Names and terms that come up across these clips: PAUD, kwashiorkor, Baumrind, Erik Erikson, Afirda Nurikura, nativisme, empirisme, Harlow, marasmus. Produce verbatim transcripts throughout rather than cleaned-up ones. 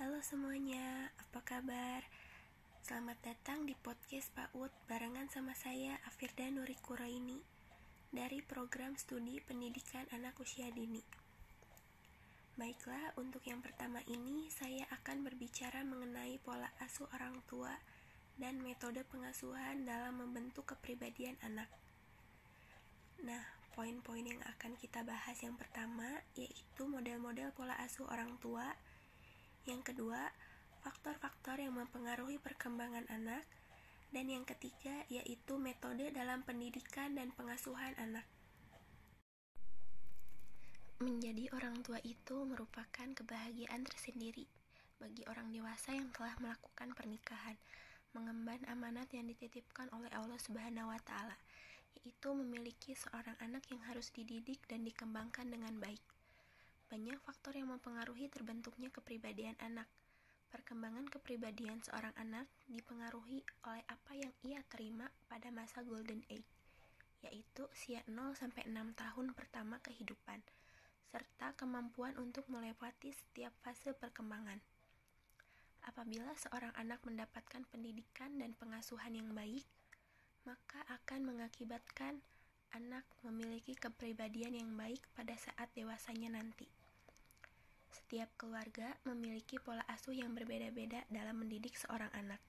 Halo semuanya, apa kabar? Selamat datang di podcast P A U D barengan sama saya Afirda Nurikura ini dari program studi pendidikan anak usia dini. Baiklah, untuk yang pertama ini saya akan berbicara mengenai pola asuh orang tua dan metode pengasuhan dalam membentuk kepribadian anak. Nah, poin-poin yang akan kita bahas yang pertama yaitu model-model pola asuh orang tua. Yang kedua, faktor-faktor yang mempengaruhi perkembangan anak. Dan yang ketiga yaitu metode dalam pendidikan dan pengasuhan anak. Menjadi orang tua itu merupakan kebahagiaan tersendiri bagi orang dewasa yang telah melakukan pernikahan, mengemban amanat yang dititipkan oleh Allah Subhanahu wa Ta'ala, yaitu memiliki seorang anak yang harus dididik dan dikembangkan dengan baik. Banyak faktor yang mempengaruhi terbentuknya kepribadian anak. Perkembangan kepribadian seorang anak dipengaruhi oleh apa yang ia terima pada masa Golden Age, yaitu usia nol sampai enam tahun pertama kehidupan, serta kemampuan untuk melewati setiap fase perkembangan. Apabila seorang anak mendapatkan pendidikan dan pengasuhan yang baik, maka akan mengakibatkan anak memiliki kepribadian yang baik pada saat dewasanya nanti. Setiap keluarga memiliki pola asuh yang berbeda-beda dalam mendidik seorang anak,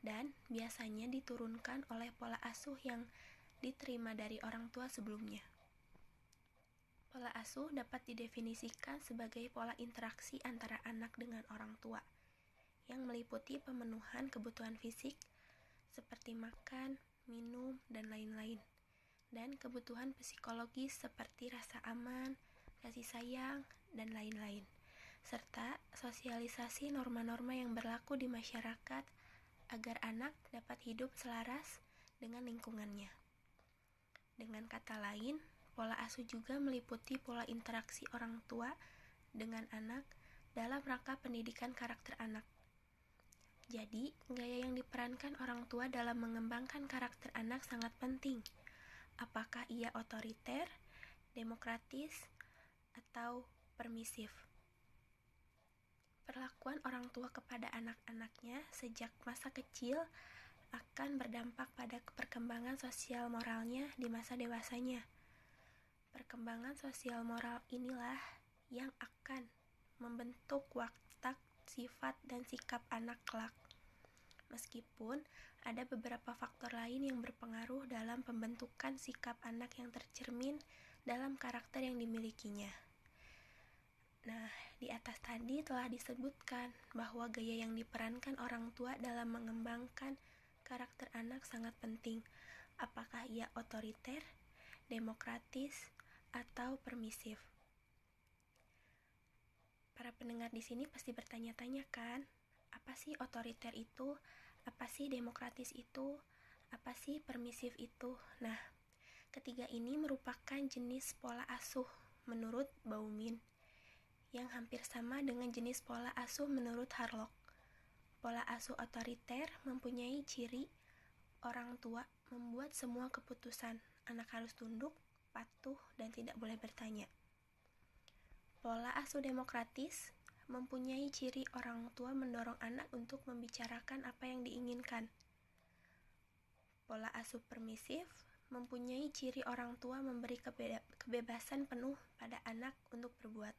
dan biasanya diturunkan oleh pola asuh yang diterima dari orang tua sebelumnya. Pola asuh dapat didefinisikan sebagai pola interaksi antara anak dengan orang tua, yang meliputi pemenuhan kebutuhan fisik seperti makan, minum, dan lain-lain, dan kebutuhan psikologis seperti rasa aman, kasih sayang, dan lain-lain, serta sosialisasi norma-norma yang berlaku di masyarakat agar anak dapat hidup selaras dengan lingkungannya. Dengan kata lain, pola asuh juga meliputi pola interaksi orang tua dengan anak dalam rangka pendidikan karakter anak. Jadi, gaya yang diperankan orang tua dalam mengembangkan karakter anak sangat penting. Apakah ia otoriter, demokratis, atau permisif. Perlakuan orang tua kepada anak-anaknya sejak masa kecil akan berdampak pada perkembangan sosial moralnya di masa dewasanya. Perkembangan sosial moral inilah yang akan membentuk watak, sifat, dan sikap anak kelak. Meskipun ada beberapa faktor lain yang berpengaruh dalam pembentukan sikap anak yang tercermin dalam karakter yang dimilikinya. Nah, di atas tadi telah disebutkan bahwa gaya yang diperankan orang tua dalam mengembangkan karakter anak sangat penting. Apakah ia otoriter, demokratis, atau permisif? Para pendengar di sini pasti bertanya-tanya kan, apa sih otoriter itu? Apa sih demokratis itu? Apa sih permisif itu? Nah, ketiga ini merupakan jenis pola asuh menurut Baumrind yang hampir sama dengan jenis pola asuh menurut Harlow. Pola asuh otoriter mempunyai ciri orang tua membuat semua keputusan, anak harus tunduk, patuh, dan tidak boleh bertanya. Pola asuh demokratis mempunyai ciri orang tua mendorong anak untuk membicarakan apa yang diinginkan. Pola asuh permisif mempunyai ciri orang tua memberi kebe- kebebasan penuh pada anak untuk berbuat.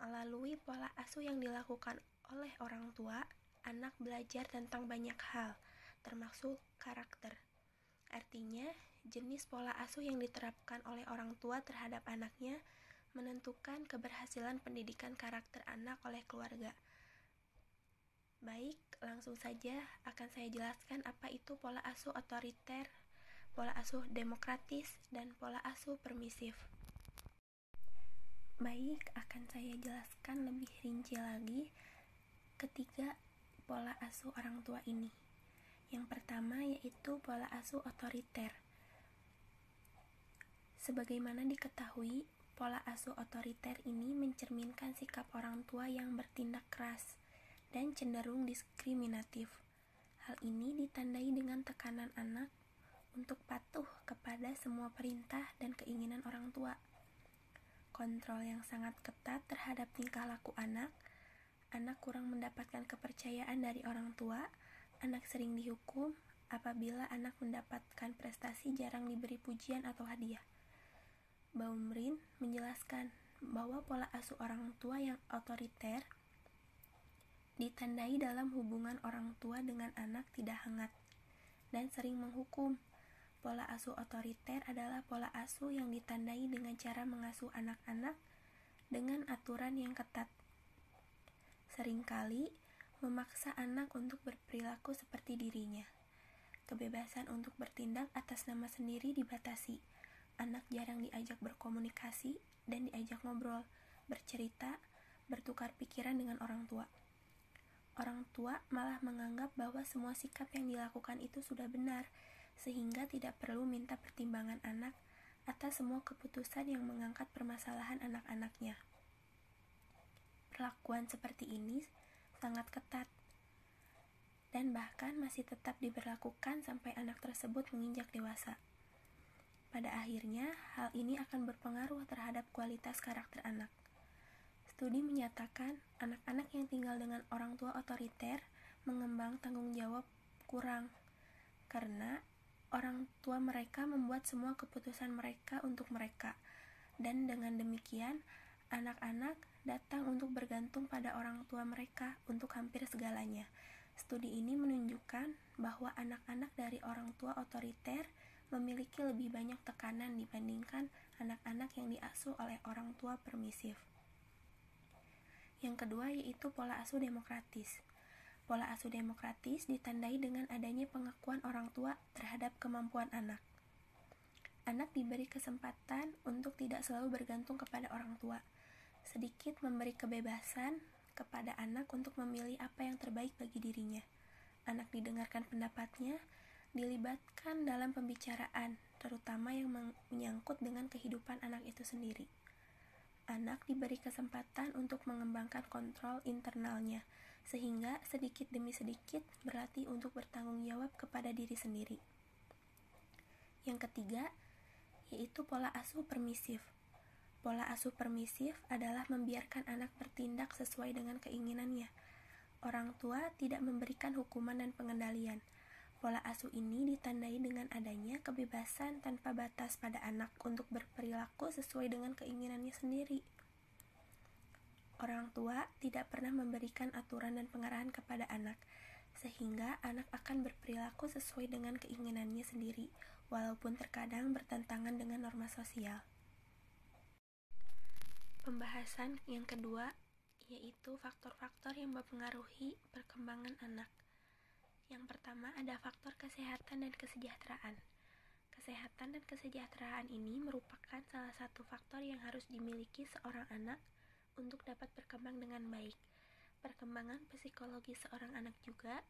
Melalui pola asuh yang dilakukan oleh orang tua, anak belajar tentang banyak hal, termasuk karakter. Artinya, jenis pola asuh yang diterapkan oleh orang tua terhadap anaknya menentukan keberhasilan pendidikan karakter anak oleh keluarga. Baik, langsung saja akan saya jelaskan apa itu pola asuh otoriter, pola asuh demokratis, dan pola asuh permisif. Baik, akan saya jelaskan lebih rinci lagi ketiga pola asuh orang tua ini. Yang pertama yaitu pola asuh otoriter. Sebagaimana diketahui, pola asuh otoriter ini mencerminkan sikap orang tua yang bertindak keras dan cenderung diskriminatif. Hal ini ditandai dengan tekanan anak untuk patuh kepada semua perintah dan keinginan orang tua. kontrol yang sangat ketat terhadap tingkah laku anak, anak kurang mendapatkan kepercayaan dari orang tua, anak sering dihukum, apabila anak mendapatkan prestasi jarang diberi pujian atau hadiah. Baumrind menjelaskan bahwa pola asuh orang tua yang otoriter ditandai dalam hubungan orang tua dengan anak tidak hangat dan sering menghukum. Pola asuh otoriter adalah pola asuh yang ditandai dengan cara mengasuh anak-anak dengan aturan yang ketat. Seringkali memaksa anak untuk berperilaku seperti dirinya. Kebebasan untuk bertindak atas nama sendiri dibatasi. Anak jarang diajak berkomunikasi dan diajak ngobrol, bercerita, bertukar pikiran dengan orang tua. Orang tua malah menganggap bahwa semua sikap yang dilakukan itu sudah benar, sehingga tidak perlu minta pertimbangan anak atas semua keputusan yang mengangkat permasalahan anak-anaknya. Perlakuan seperti ini sangat ketat dan bahkan masih tetap diberlakukan sampai anak tersebut menginjak dewasa. Pada akhirnya, hal ini akan berpengaruh terhadap kualitas karakter anak. Studi menyatakan, anak-anak yang tinggal dengan orang tua otoriter mengembang tanggung jawab kurang, karena orang tua mereka membuat semua keputusan mereka untuk mereka, dan dengan demikian, anak-anak datang untuk bergantung pada orang tua mereka untuk hampir segalanya. Studi ini menunjukkan bahwa anak-anak dari orang tua otoriter memiliki lebih banyak tekanan dibandingkan anak-anak yang diasuh oleh orang tua permisif. Yang kedua yaitu pola asuh demokratis. Pola asuh demokratis ditandai dengan adanya pengakuan orang tua terhadap kemampuan anak. Anak diberi kesempatan untuk tidak selalu bergantung kepada orang tua. Sedikit memberi kebebasan kepada anak untuk memilih apa yang terbaik bagi dirinya. Anak didengarkan pendapatnya, dilibatkan dalam pembicaraan, terutama yang menyangkut dengan kehidupan anak itu sendiri. Anak diberi kesempatan untuk mengembangkan kontrol internalnya, sehingga sedikit demi sedikit berlatih untuk bertanggung jawab kepada diri sendiri. Yang ketiga, yaitu pola asuh permisif. Pola asuh permisif adalah membiarkan anak bertindak sesuai dengan keinginannya. Orang tua tidak memberikan hukuman dan pengendalian. Pola asuh ini ditandai dengan adanya kebebasan tanpa batas pada anak untuk berperilaku sesuai dengan keinginannya sendiri. Orang tua tidak pernah memberikan aturan dan pengarahan kepada anak, sehingga anak akan berperilaku sesuai dengan keinginannya sendiri, walaupun terkadang bertentangan dengan norma sosial. Pembahasan yang kedua yaitu faktor-faktor yang mempengaruhi perkembangan anak. Yang pertama ada faktor kesehatan dan kesejahteraan. Kesehatan dan kesejahteraan ini merupakan salah satu faktor yang harus dimiliki seorang anak untuk dapat berkembang dengan baik. Perkembangan psikologi seorang anak juga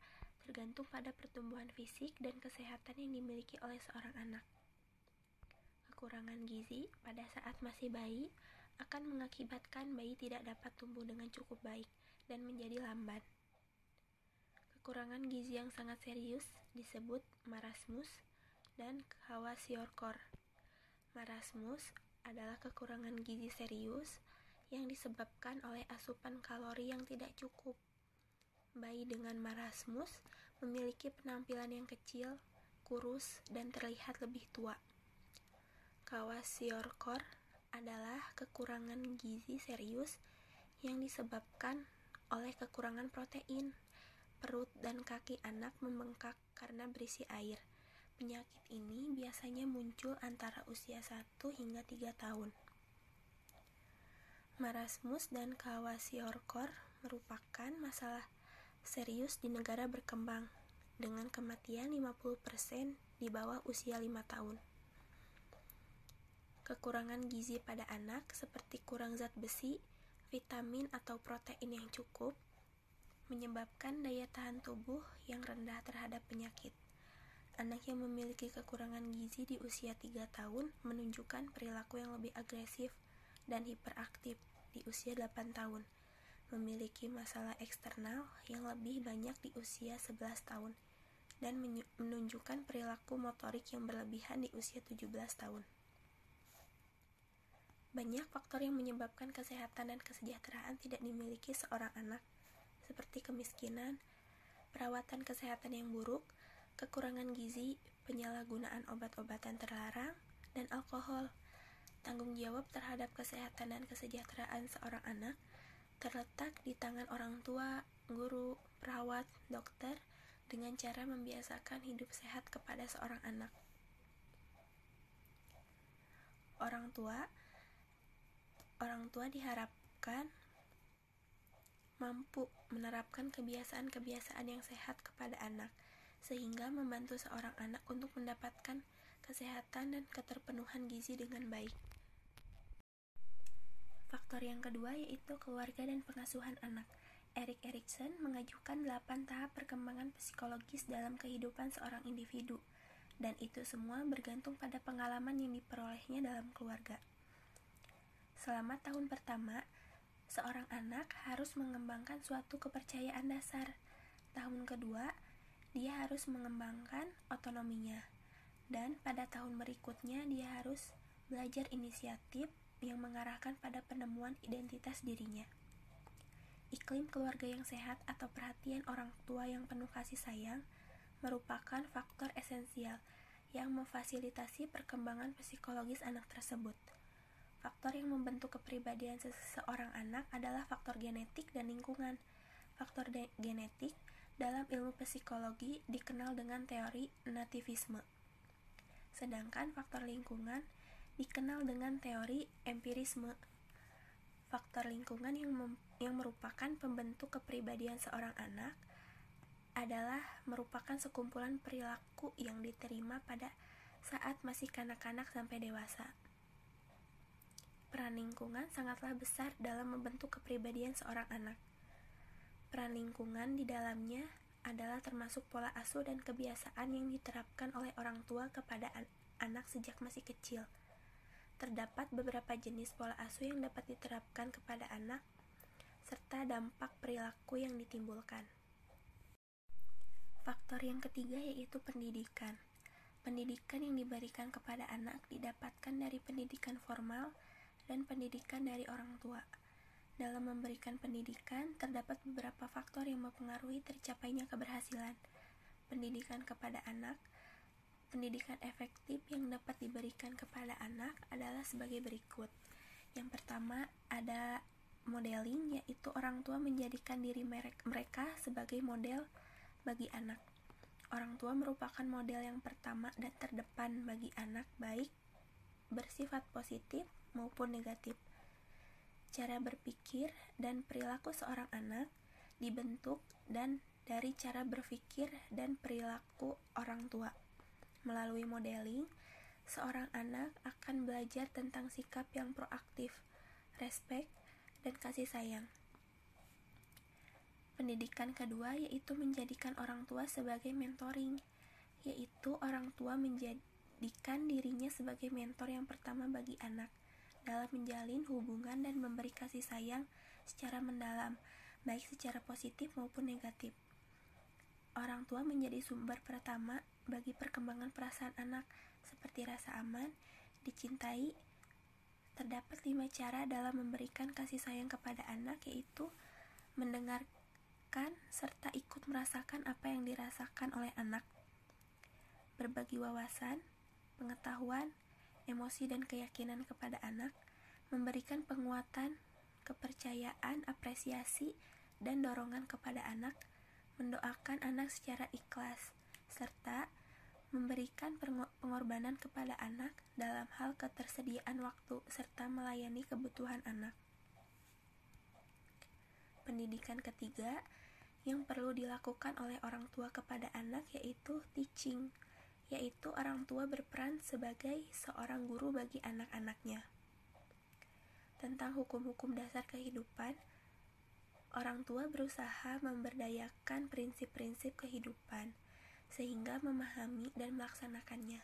tergantung pada pertumbuhan fisik dan kesehatan yang dimiliki oleh seorang anak. Kekurangan gizi pada saat masih bayi akan mengakibatkan bayi tidak dapat tumbuh dengan cukup baik dan menjadi lamban. Kekurangan gizi yang sangat serius disebut marasmus dan kwashiorkor. Marasmus adalah kekurangan gizi serius yang disebabkan oleh asupan kalori yang tidak cukup. Bayi dengan marasmus memiliki penampilan yang kecil, kurus, dan terlihat lebih tua. Kwashiorkor adalah kekurangan gizi serius yang disebabkan oleh kekurangan protein. Perut dan kaki anak membengkak karena berisi air. Penyakit ini biasanya muncul antara usia satu hingga tiga tahun. Marasmus dan kwashiorkor merupakan masalah serius di negara berkembang dengan kematian lima puluh persen di bawah usia lima tahun. Kekurangan gizi pada anak seperti kurang zat besi, vitamin atau protein yang cukup menyebabkan daya tahan tubuh yang rendah terhadap penyakit. Anak yang memiliki kekurangan gizi di usia tiga tahun menunjukkan perilaku yang lebih agresif dan hiperaktif di usia delapan tahun, memiliki masalah eksternal yang lebih banyak di usia sebelas tahun, dan menunjukkan perilaku motorik yang berlebihan di usia tujuh belas tahun. Banyak faktor yang menyebabkan kesehatan dan kesejahteraan tidak dimiliki seorang anak, seperti kemiskinan, perawatan kesehatan yang buruk, kekurangan gizi, penyalahgunaan obat-obatan terlarang, dan alkohol. Tanggung jawab terhadap kesehatan dan kesejahteraan seorang anak terletak di tangan orang tua, guru, perawat, dokter, dengan cara membiasakan hidup sehat kepada seorang anak. Orang tua Orang tua diharapkan mampu menerapkan kebiasaan-kebiasaan yang sehat kepada anak, sehingga membantu seorang anak untuk mendapatkan kesehatan dan keterpenuhan gizi dengan baik. Faktor yang kedua yaitu keluarga dan pengasuhan anak. Erik Erikson mengajukan delapan tahap perkembangan psikologis dalam kehidupan seorang individu, dan itu semua bergantung pada pengalaman yang diperolehnya dalam keluarga. Selama tahun pertama, seorang anak harus mengembangkan suatu kepercayaan dasar. Tahun kedua, dia harus mengembangkan otonominya. Dan pada tahun berikutnya, dia harus belajar inisiatif yang mengarahkan pada penemuan identitas dirinya. Iklim keluarga yang sehat atau perhatian orang tua yang penuh kasih sayang merupakan faktor esensial yang memfasilitasi perkembangan psikologis anak tersebut. Faktor yang membentuk kepribadian seseorang anak adalah faktor genetik dan lingkungan. Faktor de- genetik dalam ilmu psikologi dikenal dengan teori nativisme. Sedangkan faktor lingkungan dikenal dengan teori empirisme. Faktor lingkungan yang, mem- yang merupakan pembentuk kepribadian seorang anak adalah merupakan sekumpulan perilaku yang diterima pada saat masih kanak-kanak sampai dewasa. Peran lingkungan sangatlah besar dalam membentuk kepribadian seorang anak. Peran lingkungan di dalamnya adalah termasuk pola asuh dan kebiasaan yang diterapkan oleh orang tua kepada an- anak sejak masih kecil. Terdapat beberapa jenis pola asuh yang dapat diterapkan kepada anak, serta dampak perilaku yang ditimbulkan. Faktor yang ketiga yaitu pendidikan. Pendidikan yang diberikan kepada anak didapatkan dari pendidikan formal dan pendidikan dari orang tua. Dalam memberikan pendidikan, terdapat beberapa faktor yang mempengaruhi tercapainya keberhasilan. Pendidikan kepada anak, pendidikan efektif yang dapat diberikan kepada anak adalah sebagai berikut. Yang pertama, ada modeling, yaitu orang tua menjadikan diri mereka sebagai model bagi anak. Orang tua merupakan model yang pertama dan terdepan bagi anak, baik bersifat positif maupun negatif. Cara berpikir dan perilaku seorang anak dibentuk dan dari cara berpikir dan perilaku orang tua. Melalui modeling, seorang anak akan belajar tentang sikap yang proaktif, respek, dan kasih sayang. Pendidikan kedua yaitu menjadikan orang tua sebagai mentoring, yaitu orang tua menjadikan dirinya sebagai mentor yang pertama bagi anak dalam menjalin hubungan dan memberi kasih sayang secara mendalam, baik secara positif maupun negatif. Orang tua menjadi sumber pertama bagi perkembangan perasaan anak, seperti rasa aman, dicintai. Terdapat lima cara dalam memberikan kasih sayang kepada anak, yaitu mendengarkan serta ikut merasakan apa yang dirasakan oleh anak, berbagi wawasan, pengetahuan, emosi dan keyakinan kepada anak, memberikan penguatan, kepercayaan, apresiasi, dan dorongan kepada anak, mendoakan anak secara ikhlas, serta memberikan pengorbanan kepada anak dalam hal ketersediaan waktu serta melayani kebutuhan anak. Pendidikan ketiga yang perlu dilakukan oleh orang tua kepada anak yaitu teaching, yaitu orang tua berperan sebagai seorang guru bagi anak-anaknya. Tentang hukum-hukum dasar kehidupan, orang tua berusaha memberdayakan prinsip-prinsip kehidupan, sehingga memahami dan melaksanakannya.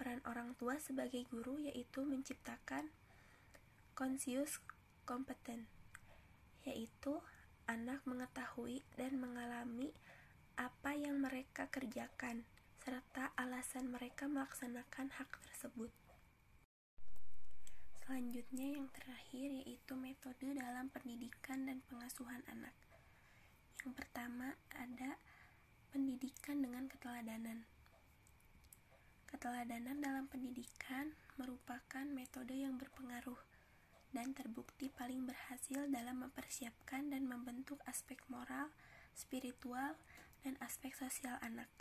Peran orang tua sebagai guru yaitu menciptakan conscious competence, yaitu anak mengetahui dan mengalami apa yang mereka kerjakan, serta alasan mereka melaksanakan hak tersebut. Selanjutnya yang terakhir yaitu metode dalam pendidikan dan pengasuhan anak. Yang pertama ada pendidikan dengan keteladanan. Keteladanan dalam pendidikan merupakan metode yang berpengaruh dan terbukti paling berhasil dalam mempersiapkan dan membentuk aspek moral, spiritual, dan aspek sosial anak.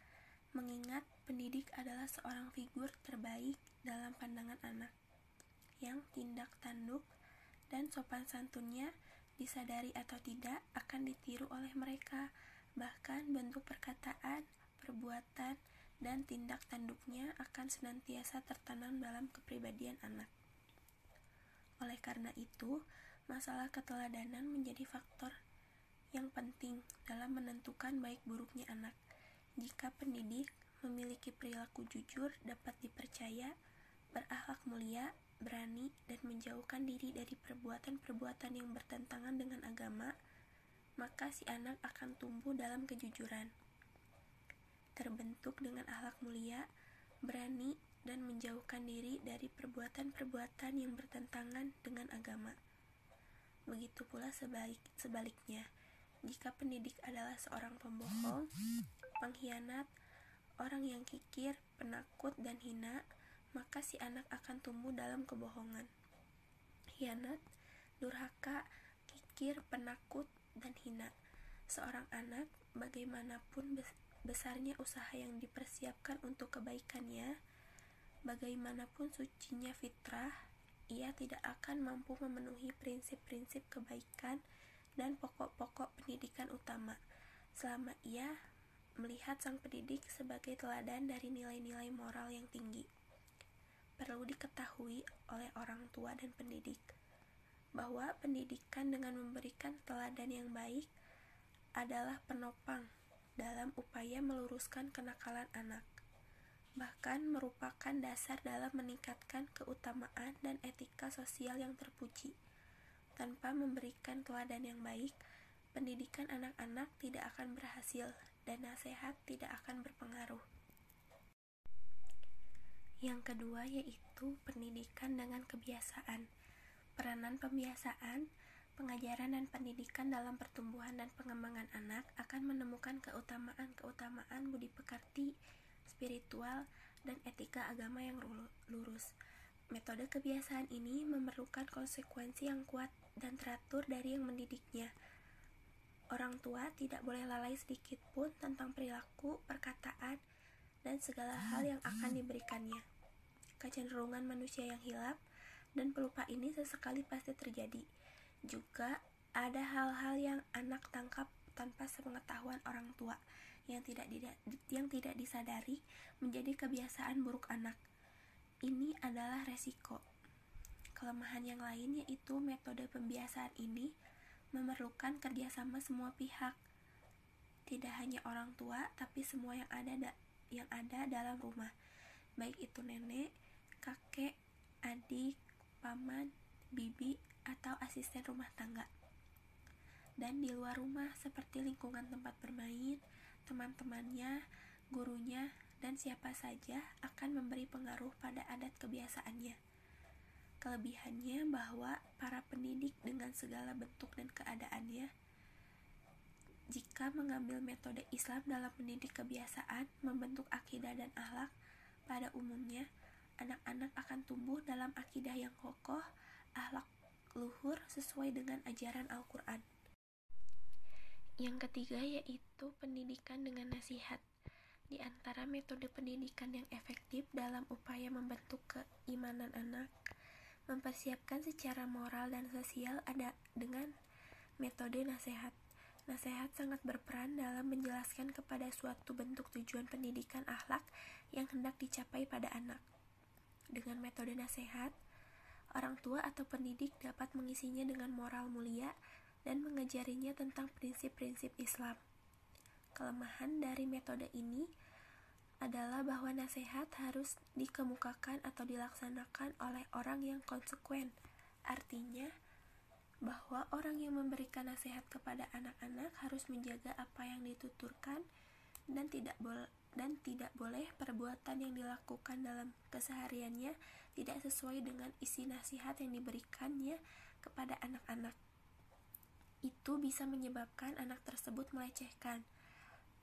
Mengingat pendidik adalah seorang figur terbaik dalam pandangan anak, yang tindak tanduk dan sopan santunnya disadari atau tidak akan ditiru oleh mereka, bahkan bentuk perkataan, perbuatan, dan tindak tanduknya akan senantiasa tertanam dalam kepribadian anak. Oleh karena itu, masalah keteladanan menjadi faktor yang penting dalam menentukan baik buruknya anak. Jika pendidik memiliki perilaku jujur, dapat dipercaya, berakhlak mulia, berani, dan menjauhkan diri dari perbuatan-perbuatan yang bertentangan dengan agama, maka si anak akan tumbuh dalam kejujuran. Terbentuk dengan akhlak mulia, berani, dan menjauhkan diri dari perbuatan-perbuatan yang bertentangan dengan agama. Begitu pula sebalik, sebaliknya, jika pendidik adalah seorang pembohong, pengkhianat, orang yang kikir, penakut, dan hina, maka si anak akan tumbuh dalam kebohongan, khianat, durhaka, kikir, penakut, dan hina. Seorang anak, bagaimanapun besarnya usaha yang dipersiapkan untuk kebaikannya, bagaimanapun sucinya fitrah, ia tidak akan mampu memenuhi prinsip-prinsip kebaikan dan pokok-pokok pendidikan utama, selama ia melihat sang pendidik sebagai teladan dari nilai-nilai moral yang tinggi. Perlu diketahui oleh orang tua dan pendidik bahwa pendidikan dengan memberikan teladan yang baik adalah penopang dalam upaya meluruskan kenakalan anak, bahkan merupakan dasar dalam meningkatkan keutamaan dan etika sosial yang terpuji. Tanpa memberikan teladan yang baik, pendidikan anak-anak tidak akan berhasil dan nasihat tidak akan berpengaruh. Yang kedua yaitu pendidikan dengan kebiasaan. Peranan pembiasaan, pengajaran dan pendidikan dalam pertumbuhan dan pengembangan anak akan menemukan keutamaan-keutamaan budi pekerti, spiritual, dan etika agama yang lurus. Metode kebiasaan ini memerlukan konsekuensi yang kuat dan teratur dari yang mendidiknya. Orang tua tidak boleh lalai sedikit pun tentang perilaku, perkataan, dan segala hal yang akan diberikannya. Kecenderungan manusia yang hilap dan pelupa ini sesekali pasti terjadi. Juga ada hal-hal yang anak tangkap tanpa sepengetahuan orang tua yang tidak yang tidak disadari menjadi kebiasaan buruk anak. Ini adalah resiko. Kelemahan yang lain yaitu metode pembiasaan ini memerlukan kerjasama semua pihak, tidak hanya orang tua tapi semua yang ada da- yang ada dalam rumah, baik itu nenek, kakek, adik, paman, bibi, atau asisten rumah tangga. Dan di luar rumah seperti lingkungan tempat bermain, teman-temannya, gurunya, dan siapa saja akan memberi pengaruh pada adat kebiasaannya. Kelebihannya bahwa para pendidik dengan segala bentuk dan keadaannya, jika mengambil metode Islam dalam mendidik kebiasaan, membentuk akidah dan akhlak, pada umumnya anak-anak akan tumbuh dalam akidah yang kokoh, akhlak luhur sesuai dengan ajaran Al-Quran. Yang ketiga yaitu pendidikan dengan nasihat. Di antara metode pendidikan yang efektif dalam upaya membentuk keimanan anak, mempersiapkan secara moral dan sosial ada dengan metode nasihat. Nasihat sangat berperan dalam menjelaskan kepada suatu bentuk tujuan pendidikan akhlak yang hendak dicapai pada anak. Dengan metode nasihat, orang tua atau pendidik dapat mengisinya dengan moral mulia dan mengajarinya tentang prinsip-prinsip Islam. Kelemahan dari metode ini adalah bahwa nasihat harus dikemukakan atau dilaksanakan oleh orang yang konsekuen. Artinya, bahwa orang yang memberikan nasihat kepada anak-anak harus menjaga apa yang dituturkan dan tidak bo- dan tidak boleh perbuatan yang dilakukan dalam kesehariannya tidak sesuai dengan isi nasihat yang diberikannya kepada anak-anak. Itu bisa menyebabkan anak tersebut melecehkan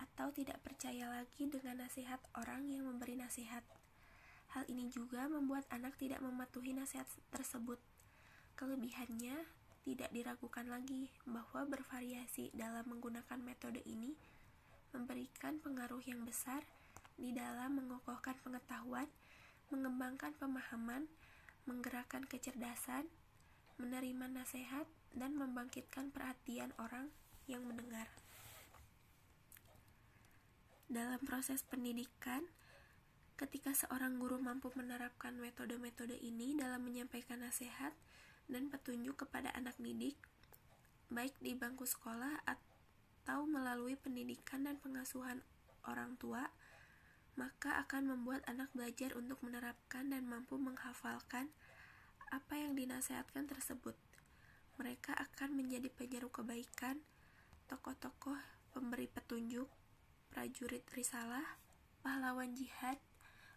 atau tidak percaya lagi dengan nasihat orang yang memberi nasihat. Hal ini juga membuat anak tidak mematuhi nasihat tersebut. Kelebihannya tidak diragukan lagi bahwa bervariasi dalam menggunakan metode ini memberikan pengaruh yang besar di dalam mengokohkan pengetahuan, mengembangkan pemahaman, menggerakkan kecerdasan, menerima nasihat, dan membangkitkan perhatian orang yang mendengar. Dalam proses pendidikan, ketika seorang guru mampu menerapkan metode-metode ini dalam menyampaikan nasihat dan petunjuk kepada anak didik, baik di bangku sekolah atau atau melalui pendidikan dan pengasuhan orang tua, maka akan membuat anak belajar untuk menerapkan dan mampu menghafalkan apa yang dinasehatkan tersebut. Mereka akan menjadi penyeru kebaikan, tokoh-tokoh pemberi petunjuk, prajurit risalah, pahlawan jihad,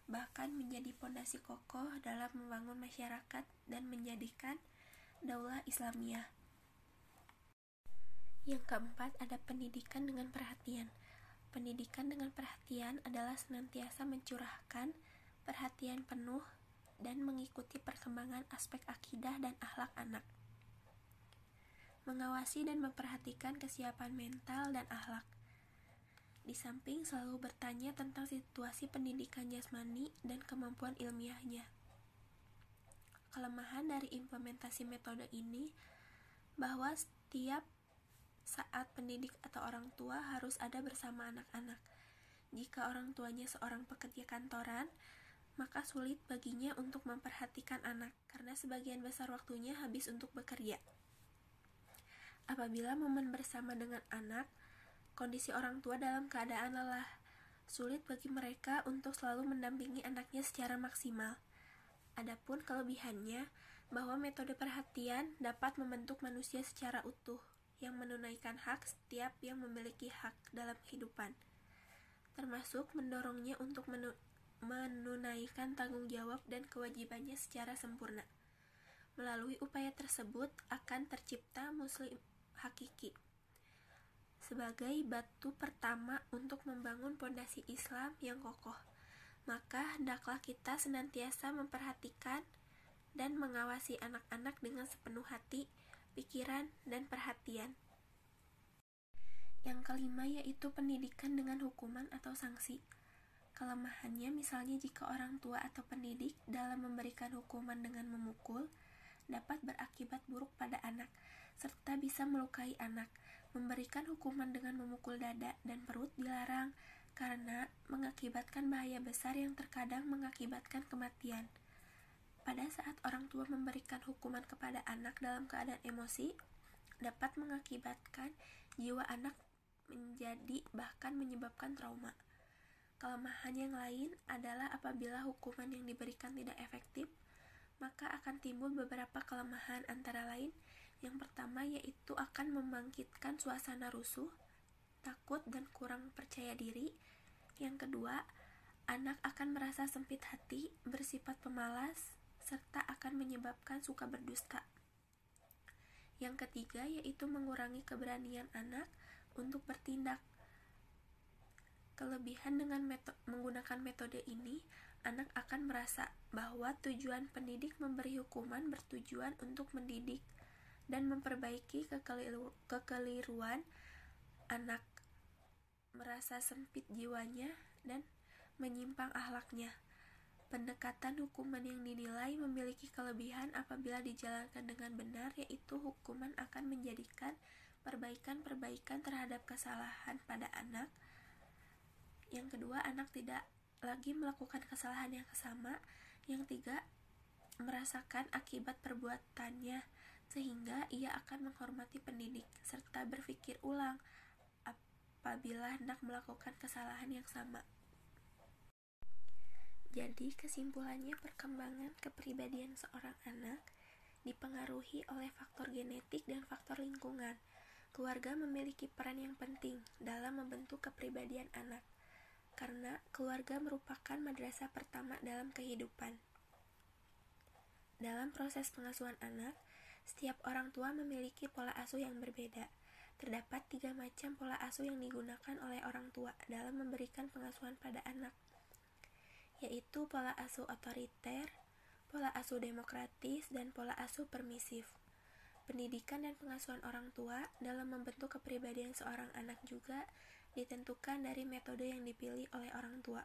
bahkan menjadi fondasi kokoh dalam membangun masyarakat dan menjadikan daulah Islamiyah. Yang keempat, ada pendidikan dengan perhatian. Pendidikan dengan perhatian adalah senantiasa mencurahkan perhatian penuh dan mengikuti perkembangan aspek akidah dan akhlak anak. Mengawasi dan memperhatikan kesiapan mental dan akhlak. Di samping selalu bertanya tentang situasi pendidikan jasmani dan kemampuan ilmiahnya. Kelemahan dari implementasi metode ini bahwa setiap saat pendidik atau orang tua harus ada bersama anak-anak. Jika orang tuanya seorang pekerja kantoran, maka sulit baginya untuk memperhatikan anak karena sebagian besar waktunya habis untuk bekerja. Apabila momen bersama dengan anak, kondisi orang tua dalam keadaan lelah, sulit bagi mereka untuk selalu mendampingi anaknya secara maksimal. Adapun kelebihannya, bahwa metode perhatian dapat membentuk manusia secara utuh yang menunaikan hak setiap yang memiliki hak dalam kehidupan, termasuk mendorongnya untuk menu- menunaikan tanggung jawab dan kewajibannya secara sempurna. Melalui upaya tersebut akan tercipta muslim hakiki sebagai batu pertama untuk membangun pondasi Islam yang kokoh. Maka hendaklah kita senantiasa memperhatikan dan mengawasi anak-anak dengan sepenuh hati, pikiran, dan perhatian. Yang kelima yaitu pendidikan dengan hukuman atau sanksi. Kelemahannya misalnya jika orang tua atau pendidik dalam memberikan hukuman dengan memukul dapat berakibat buruk pada anak serta bisa melukai anak. Memberikan hukuman dengan memukul dada dan perut dilarang karena mengakibatkan bahaya besar yang terkadang mengakibatkan kematian. Pada saat orang tua memberikan hukuman kepada anak dalam keadaan emosi, dapat mengakibatkan jiwa anak menjadi bahkan menyebabkan trauma. Kelemahan yang lain adalah apabila hukuman yang diberikan tidak efektif, maka akan timbul beberapa kelemahan antara lain. Yang pertama yaitu akan membangkitkan suasana rusuh, takut dan kurang percaya diri. Yang kedua, anak akan merasa sempit hati, bersifat pemalas, serta akan menyebabkan suka berdusta. Yang ketiga yaitu mengurangi keberanian anak untuk bertindak. Kelebihan dengan meto- menggunakan metode ini, anak akan merasa bahwa tujuan pendidik memberi hukuman bertujuan untuk mendidik dan memperbaiki kekeliru- kekeliruan anak, merasa sempit jiwanya, dan menyimpang akhlaknya. Pendekatan hukuman yang dinilai memiliki kelebihan apabila dijalankan dengan benar, yaitu hukuman akan menjadikan perbaikan-perbaikan terhadap kesalahan pada anak. Yang kedua, anak tidak lagi melakukan kesalahan yang sama. Yang tiga, merasakan akibat perbuatannya sehingga ia akan menghormati pendidik serta berpikir ulang apabila hendak melakukan kesalahan yang sama. Jadi, kesimpulannya perkembangan kepribadian seorang anak dipengaruhi oleh faktor genetik dan faktor lingkungan. Keluarga memiliki peran yang penting dalam membentuk kepribadian anak. karena keluarga merupakan madrasah pertama dalam kehidupan. Dalam proses pengasuhan anak, setiap orang tua memiliki pola asuh yang berbeda. Terdapat tiga macam pola asuh yang digunakan oleh orang tua dalam memberikan pengasuhan pada anak, yaitu pola asuh otoriter, pola asuh demokratis, dan pola asuh permisif. Pendidikan dan pengasuhan orang tua dalam membentuk kepribadian seorang anak juga ditentukan dari metode yang dipilih oleh orang tua.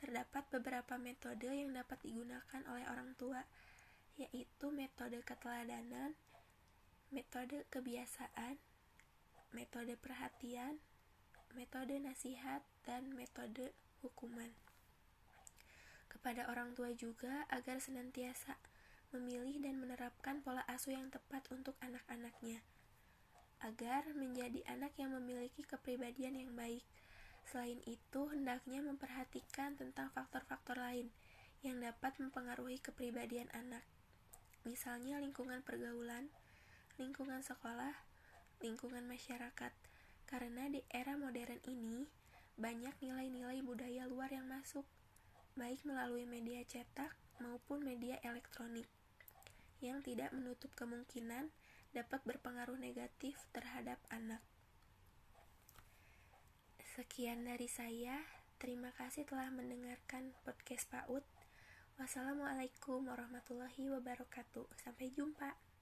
Terdapat beberapa metode yang dapat digunakan oleh orang tua, yaitu metode keteladanan, metode kebiasaan, metode perhatian, metode nasihat, dan metode hukuman. Kepada orang tua juga agar senantiasa memilih dan menerapkan pola asuh yang tepat untuk anak-anaknya, agar menjadi anak yang memiliki kepribadian yang baik. Selain itu, hendaknya memperhatikan tentang faktor-faktor lain yang dapat mempengaruhi kepribadian anak. Misalnya lingkungan pergaulan, lingkungan sekolah, lingkungan masyarakat. Karena di era modern ini, banyak nilai-nilai budaya luar yang masuk, baik melalui media cetak maupun media elektronik, yang tidak menutup kemungkinan dapat berpengaruh negatif terhadap anak. Sekian dari saya, terima kasih telah mendengarkan podcast P A U D. Wassalamualaikum warahmatullahi wabarakatuh. Sampai jumpa.